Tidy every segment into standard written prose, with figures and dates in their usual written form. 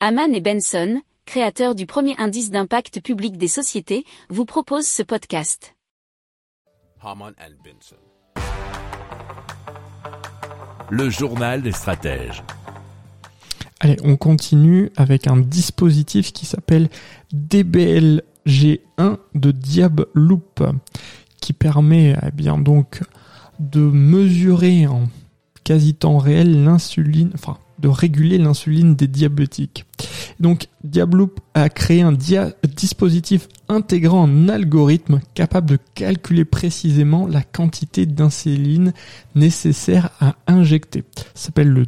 Amman et Benson, créateurs du premier indice d'impact public des sociétés, vous proposent ce podcast. Amman et Benson. Le journal des stratèges. Allez, on continue avec un dispositif qui s'appelle DBLG1 de Diabloop, qui permet donc de mesurer en quasi temps réel l'insuline, de réguler l'insuline des diabétiques. Donc Diabloop a créé un dispositif intégrant un algorithme capable de calculer précisément la quantité d'insuline nécessaire à injecter. Ça s'appelle le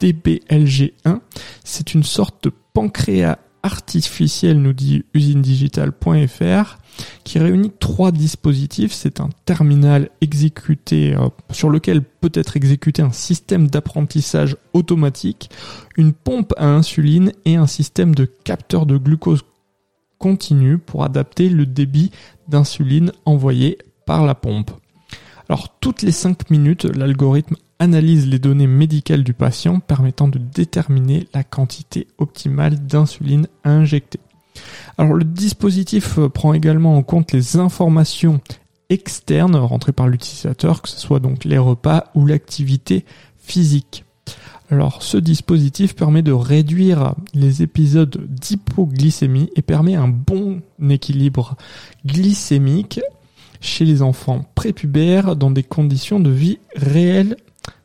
DBLG1. C'est une sorte de pancréas artificiel, nous dit usinedigital.fr, qui réunit 3 dispositifs. C'est un terminal exécuté sur lequel peut être exécuté un système d'apprentissage automatique, une pompe à insuline et un système de capteur de glucose continu pour adapter le débit d'insuline envoyé par la pompe. Alors, toutes les 5 minutes, l'algorithme analyse les données médicales du patient permettant de déterminer la quantité optimale d'insuline à injecter. Alors, le dispositif prend également en compte les informations externes rentrées par l'utilisateur, que ce soit donc les repas ou l'activité physique. Alors, ce dispositif permet de réduire les épisodes d'hypoglycémie et permet un bon équilibre glycémique chez les enfants prépubères dans des conditions de vie réelles,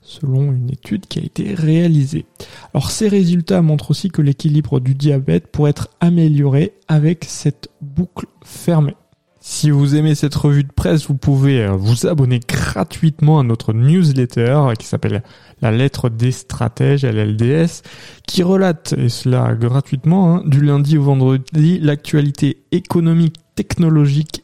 selon une étude qui a été réalisée. Alors, ces résultats montrent aussi que l'équilibre du diabète pourrait être amélioré avec cette boucle fermée. Si vous aimez cette revue de presse, vous pouvez vous abonner gratuitement à notre newsletter qui s'appelle la Lettre des Stratèges, LLDS, qui relate, et cela gratuitement, du lundi au vendredi, l'actualité économique, technologique,